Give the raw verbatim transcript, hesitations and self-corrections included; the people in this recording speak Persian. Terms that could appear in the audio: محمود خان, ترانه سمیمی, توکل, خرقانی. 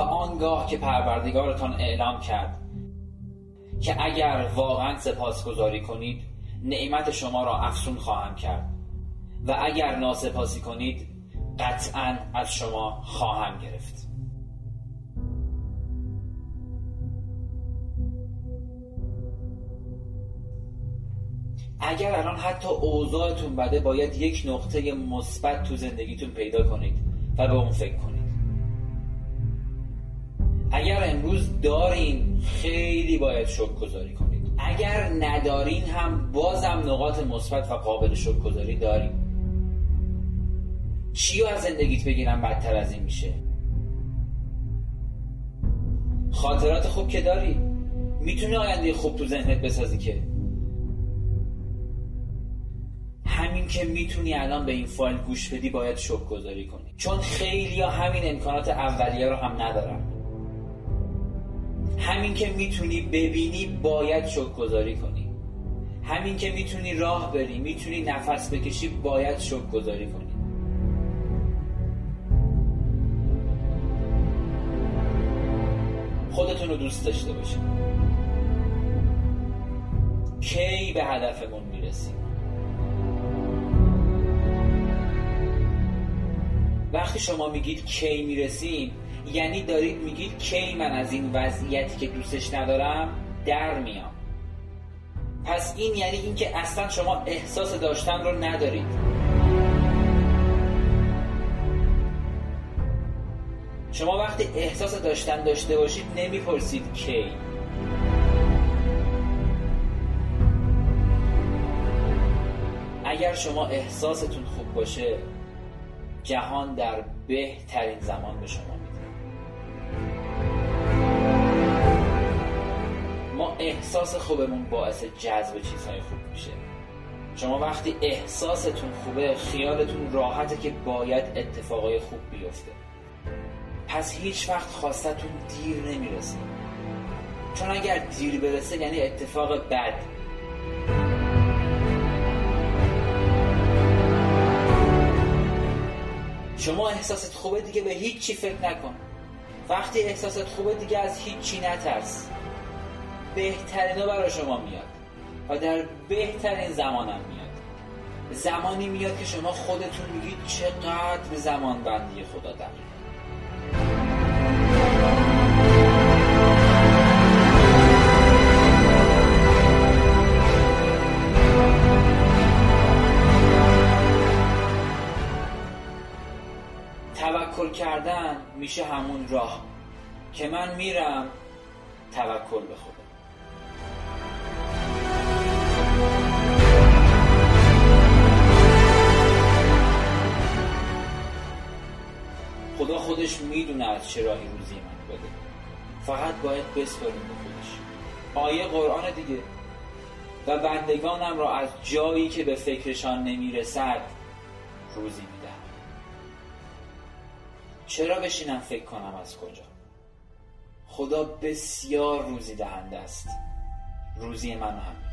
و آنگاه که پروردگارتان اعلام کرد که اگر واقعا سپاسگزاری کنید نعمت شما را افزون خواهم کرد و اگر ناسپاسی کنید قطعا از شما خواهم گرفت. اگر الان حتی اوضاعتون بده، باید یک نقطه مثبت تو زندگیتون پیدا کنید و به اون فکر کنید. اگر امروز دارین خیلی باید شکرگزاری کنید، اگر ندارین هم بازم نقاط مثبت و قابل شکرگزاری دارین. چیو از زندگیت بگیرم بدتر از این میشه؟ خاطرات خوب که داری، میتونی آینده خوب تو ذهنت بسازی. که همین که میتونی الان به این فایل گوش بدی باید شکرگزاری کنی، چون خیلی ها همین امکانات اولیه رو هم ندارن. همین که میتونی ببینی باید شکرگزاری کنی. همین که میتونی راه بری، میتونی نفس بکشی، باید شکرگزاری کنی. خودتون رو دوست داشته باشید. کی به هدفمون میرسیم؟ وقتی شما میگید کی میرسیم، یعنی دارید میگید کی من از این وضعیتی که دوستش ندارم در میام. پس این یعنی اینکه اصلا شما احساس داشتن رو ندارید. شما وقتی احساس داشتن داشته باشید نمیپرسید کی. اگر شما احساستون خوب باشه، جهان در بهترین زمان به شما میده. ما احساس خوبمون باعث جذب چیزهای خوب میشه. شما وقتی احساستون خوبه، خیالتون راحته که باید اتفاقای خوب بیفته. پس هیچ وقت خواستتون دیر نمیرسه، چون اگر دیر برسه یعنی اتفاق بد. شما احساست خوبه دیگه به هیچ چی فکر نکن. وقتی احساست خوبه دیگه از هیچ چی نترس. بهترینو برای شما میاد و در بهترین زمانم میاد. زمانی میاد که شما خودتون میگید چقدر به زمان بندی خدا دقیق. توکل کردن میشه همون راه که من میرم توکل به خدا. خدا خودش میدونه از چه راهی روزی من بده، فقط باید بسپریم به خودش. آیه قرآن دیگه: و بندگانم را از جایی که به فکرشان نمیرسد روزی میدم. چرا بشینم فکر کنم از کجا؟ خدا بسیار روزی دهنده است. روزی منو هم